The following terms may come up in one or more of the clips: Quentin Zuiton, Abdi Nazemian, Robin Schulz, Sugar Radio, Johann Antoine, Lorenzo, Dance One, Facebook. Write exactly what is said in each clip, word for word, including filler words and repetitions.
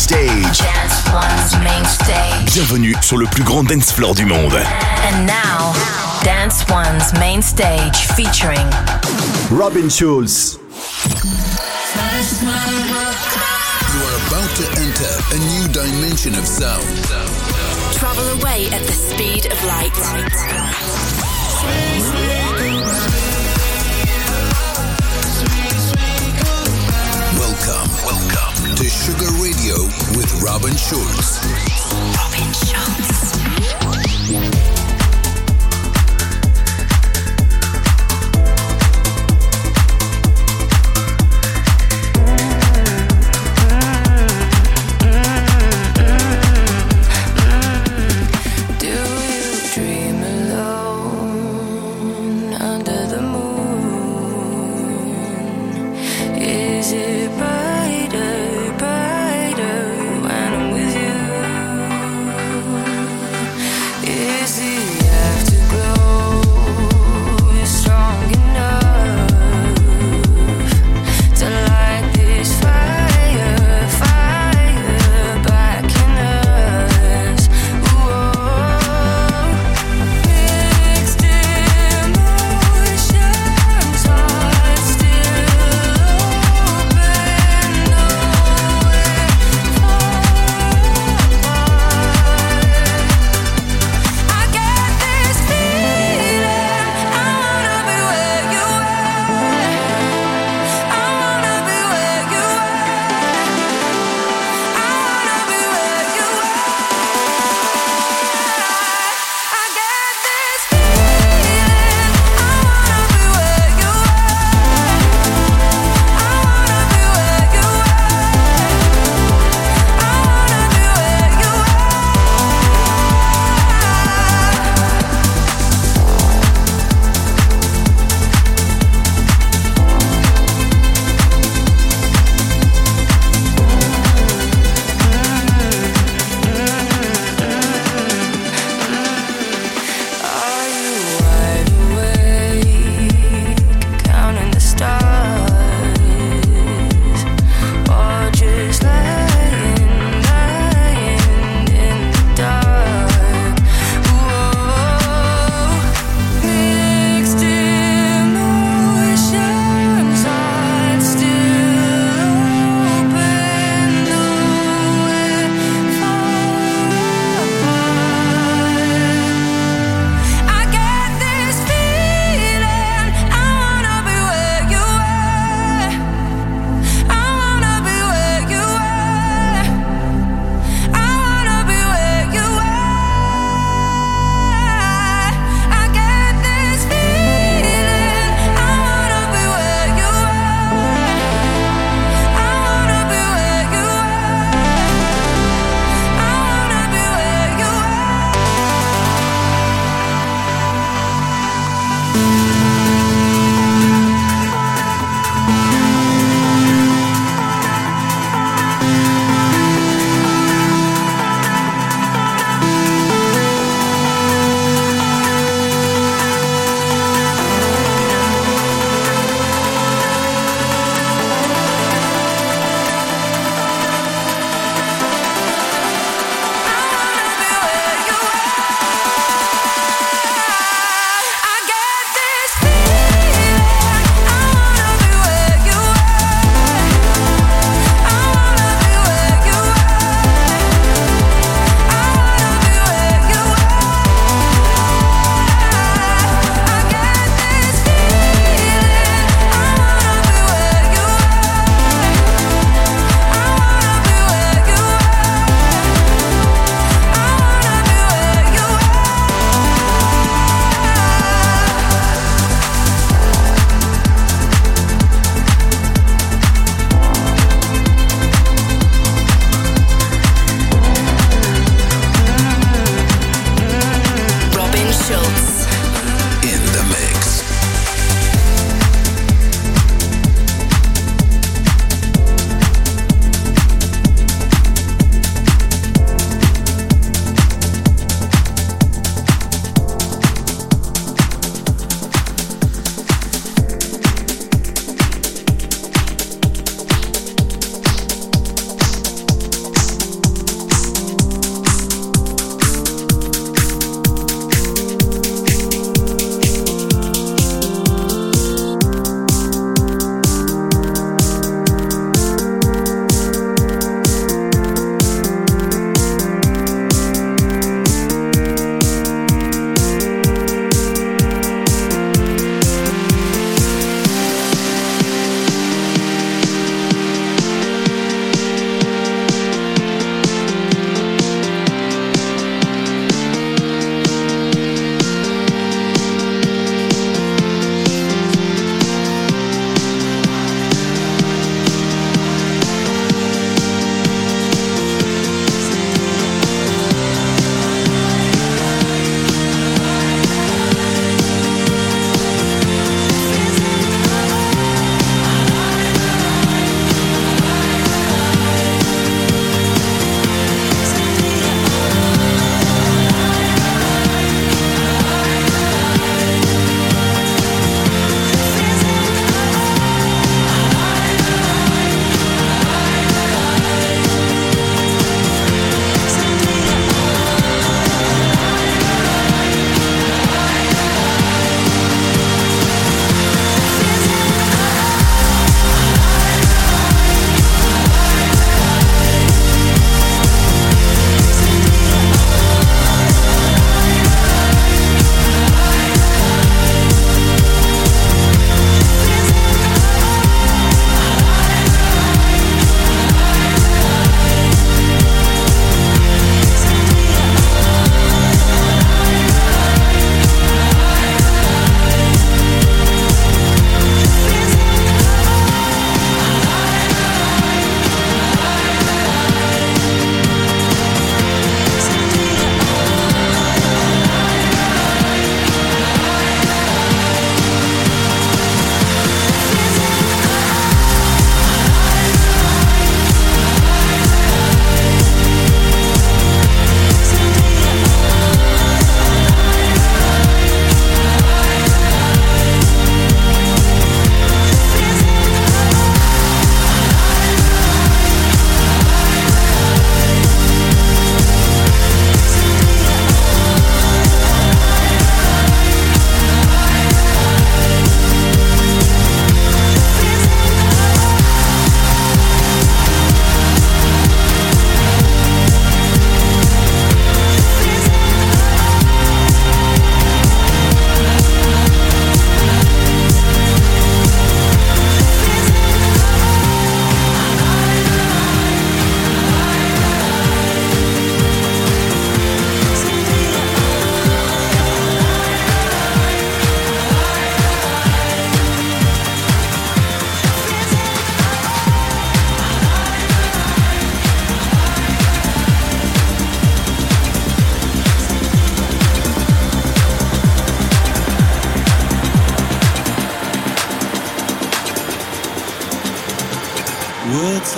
stage. Dance One's main stage. Bienvenue sur le plus grand dance floor du monde. And now, Dance One's main stage featuring Robin Schulz. You are about to enter a new dimension of sound. Travel away at the speed of light. Welcome, welcome to Sugar Radio with Robin Schulz. Robin Schulz. Brighter, brighter when I'm with you.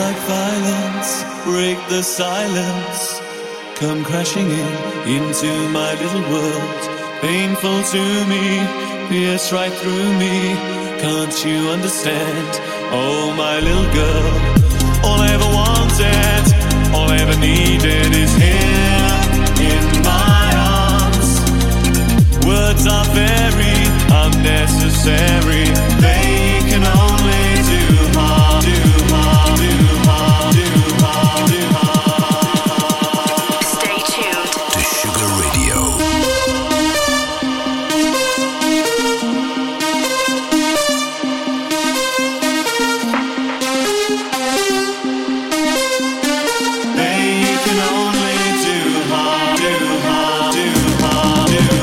like violence, break the silence, come crashing in into my little world, painful to me, pierce right through me, can't you understand, oh my little girl, all I ever wanted, all I ever needed is here in my arms, words are very unnecessary, they can only do harm, do harm, do harm, do harm, do harm. Stay tuned to Sugar Radio. They can only do harm, do harm, do harm, do harm.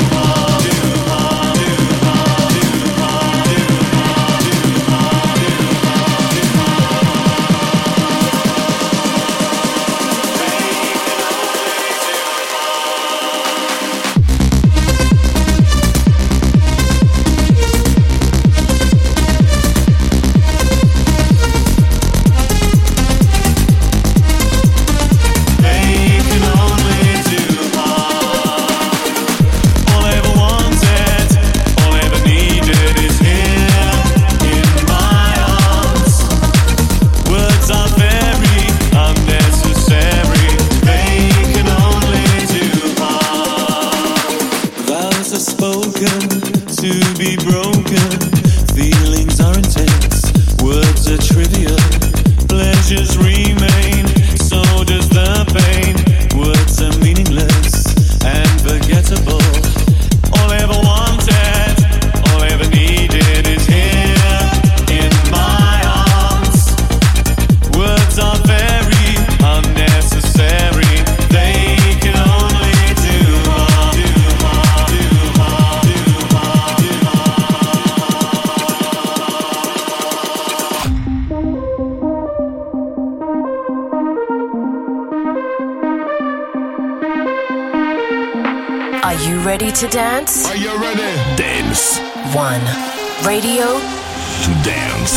To dance? Are you ready? Dance One Radio to dance.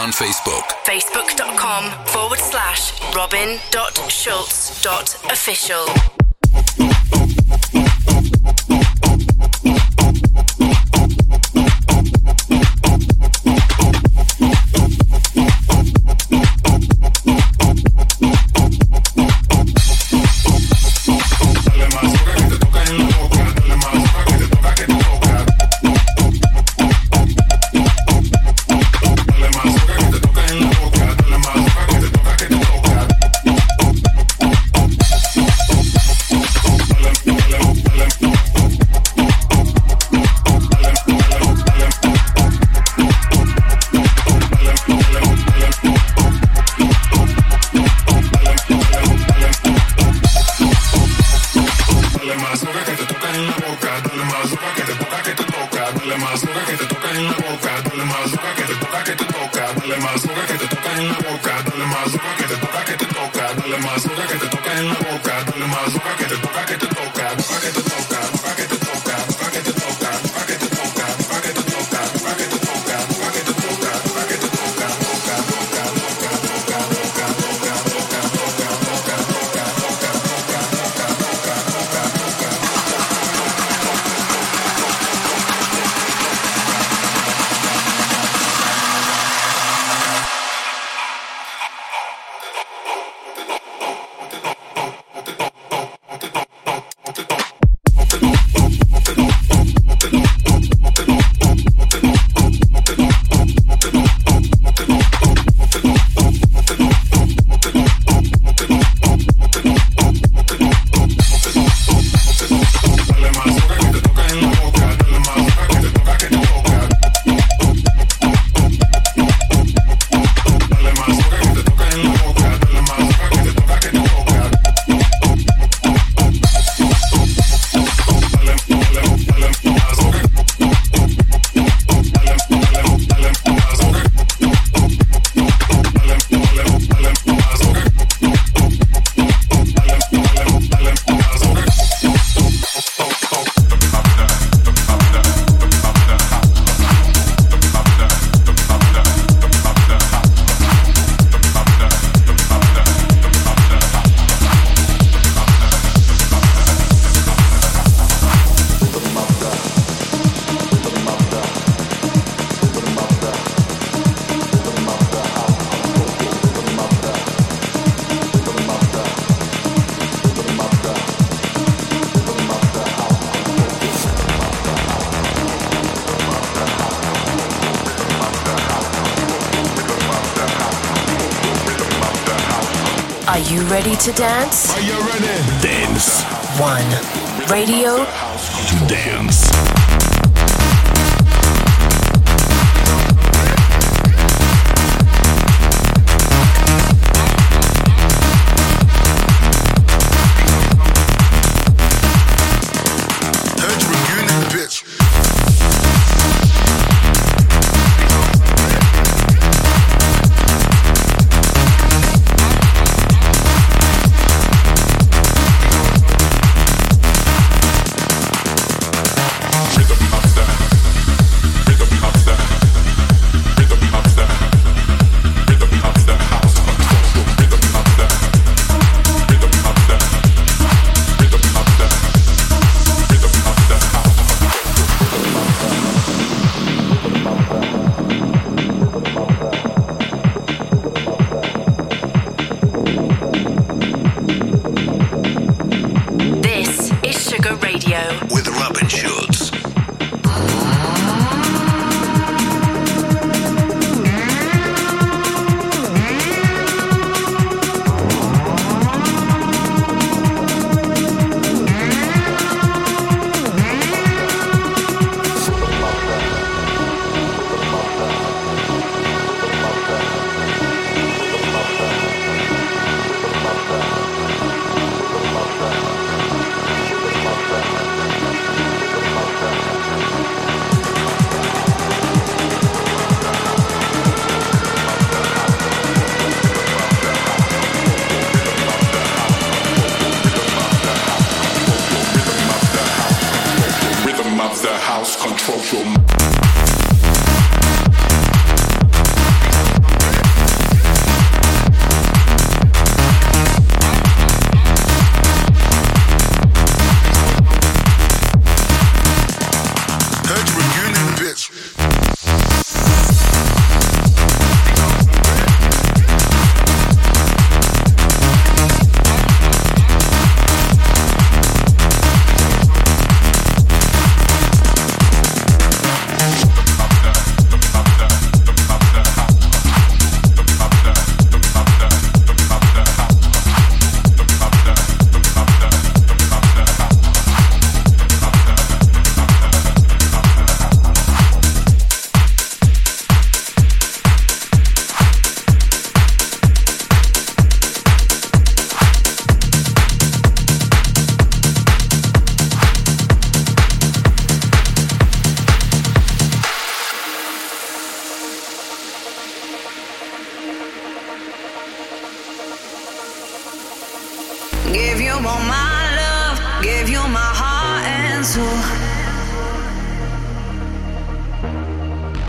On Facebook. Facebook.com forward slash robin.schulz.official. en la boca, dale más dura que te toca, que te toca, dale más dura que te toca en la boca, dale más dura que te toca, que te toca, dale más dura que te toca en la boca, dale más dura que te toca, que te toca, dale más dura que te toca en la boca, dale más dura que te toca, que te toca, dura que te toca, dura que te toca, dura que te toca, dura que te toca, dura que te toca, dura que te toca, dura que te toca, dura que te toca, toca, toca, toca, toca, toca, toca, toca, toca, toca, toca, toca, toca, toca, toca. Ready to dance? Are you ready? Dance One Radio. Dance.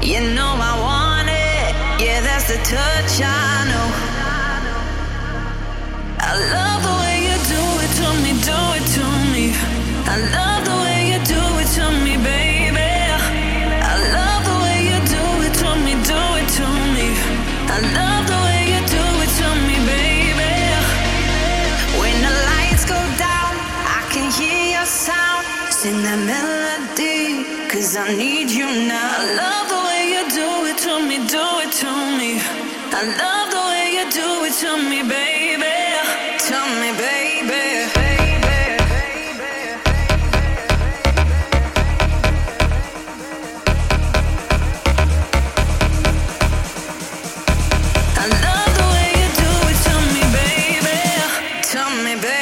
You know I want it. Yeah, that's the touch I know. I love the way you do it to me, do it to me. I love the way you do it to me, baby. I love the way you do it to me, do it to me. I love the way you do it to me, baby. When the lights go down, I can hear your sound. Sing that melody, 'cause I need you now. I love the way you do it to me, do it to me. I love the way you do it to me, baby. Tell me, baby. I love the way you do it to me, baby. Tell me, baby.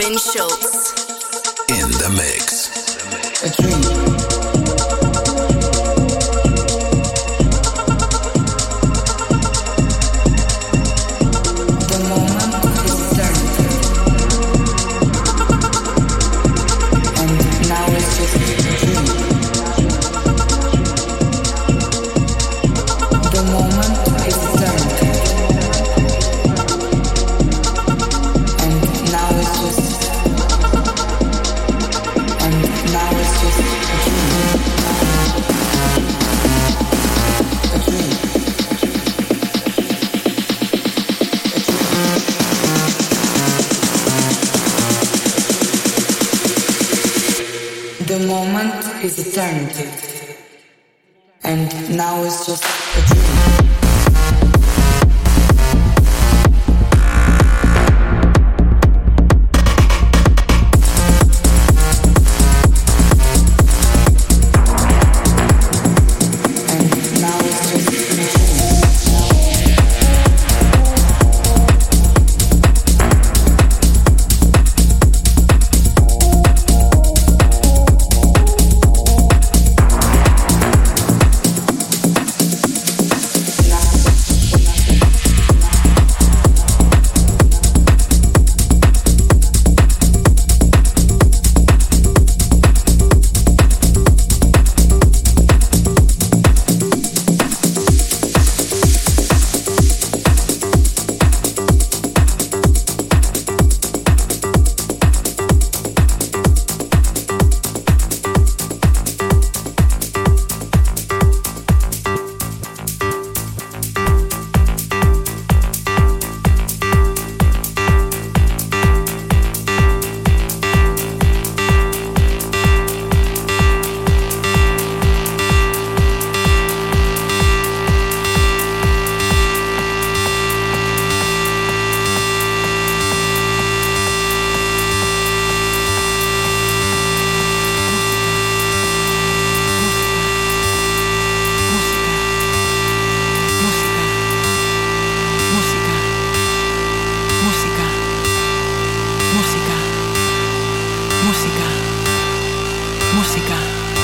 Robin Schulz. In the mix. A dream. The moment is eternity, and now it's just a dream.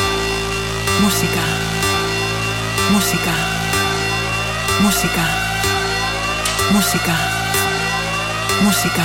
Música. Música,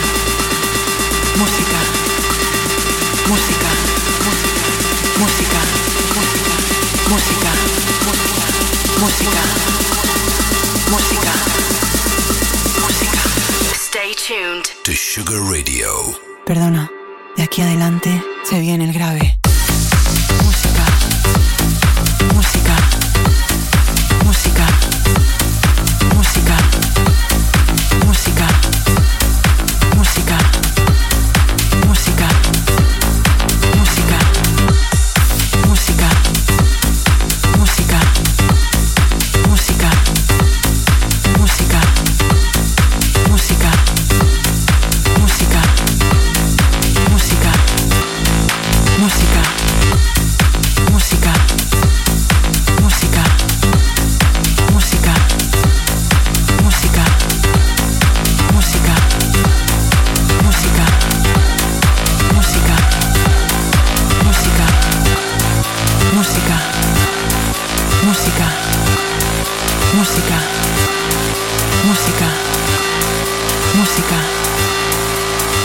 Música, música, música, música, música, música. Stay tuned to Sugar Radio. Perdona, de aquí adelante se viene el grave. Música, música, música, música, música, música, música. Música.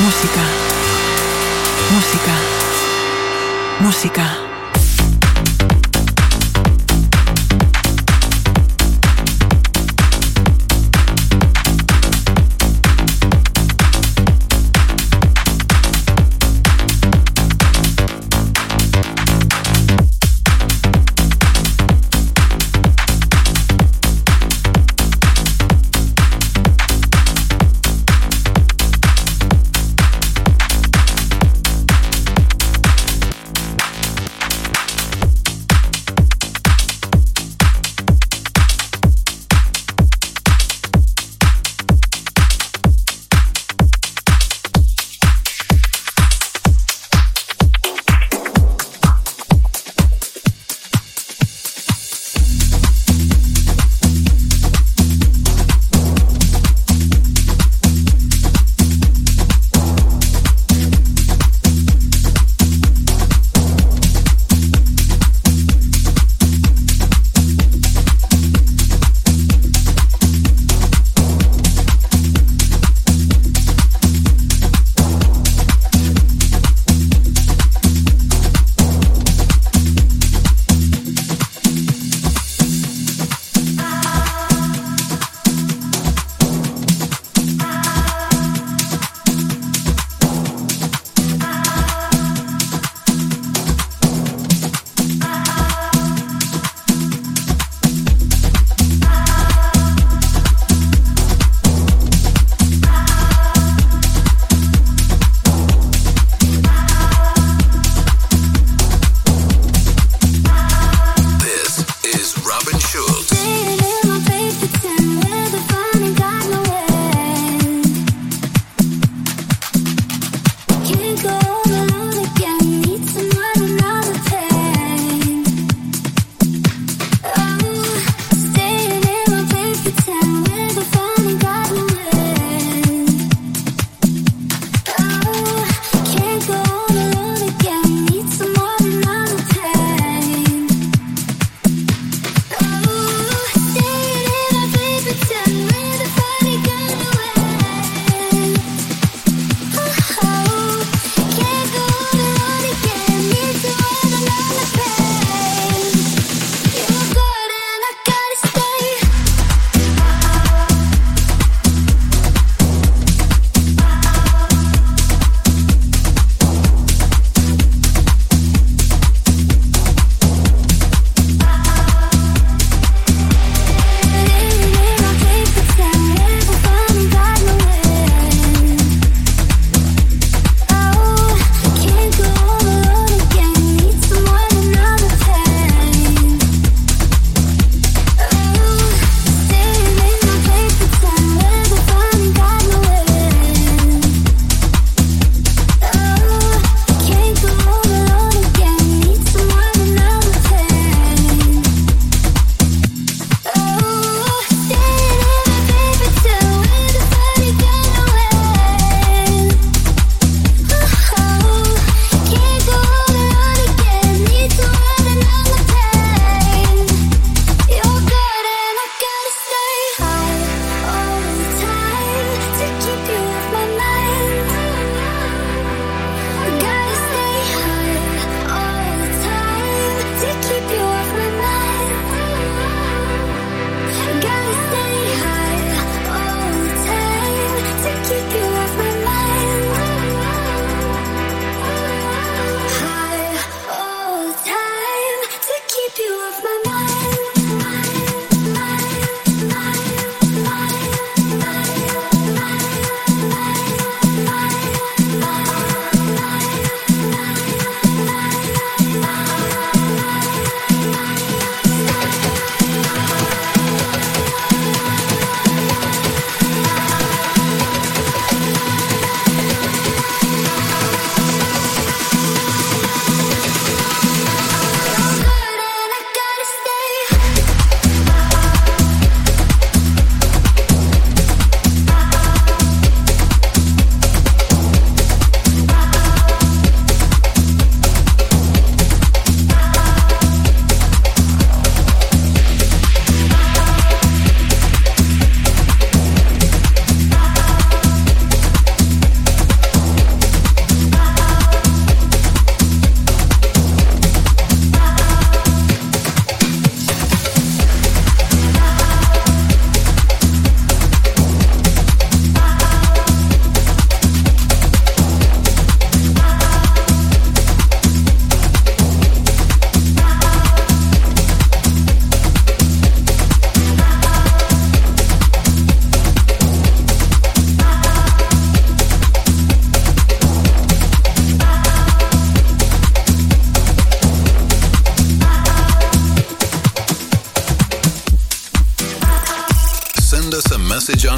música, música, música.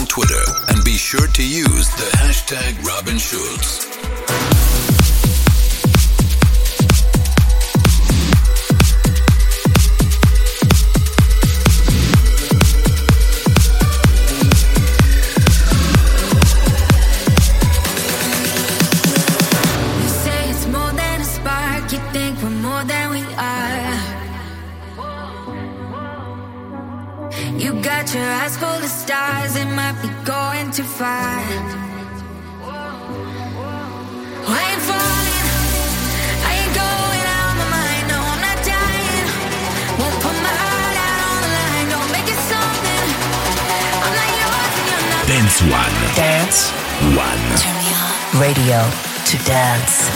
Twitter and be sure to use the hashtag Robin Schulz. Your eyes full of stars, it might be going too far. I ain't falling, I ain't going out of my mind. No, I'm not dying. Won't put my heart out on the line. Don't make it something. I'm not yours and you're not. Dance One. Dance One. Turn me on. Radio to dance.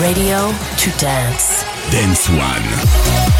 Radio to dance. Dance One.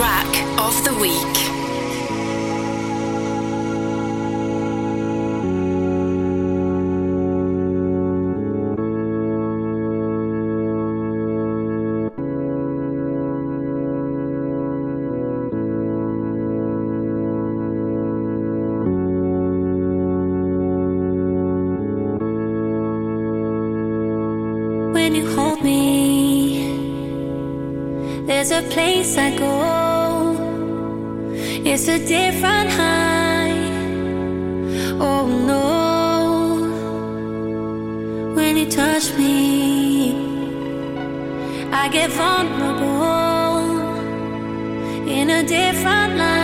Track of the Week. There's a place I go, it's a different high, oh no, when you touch me, I get vulnerable in a different light.